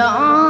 rõ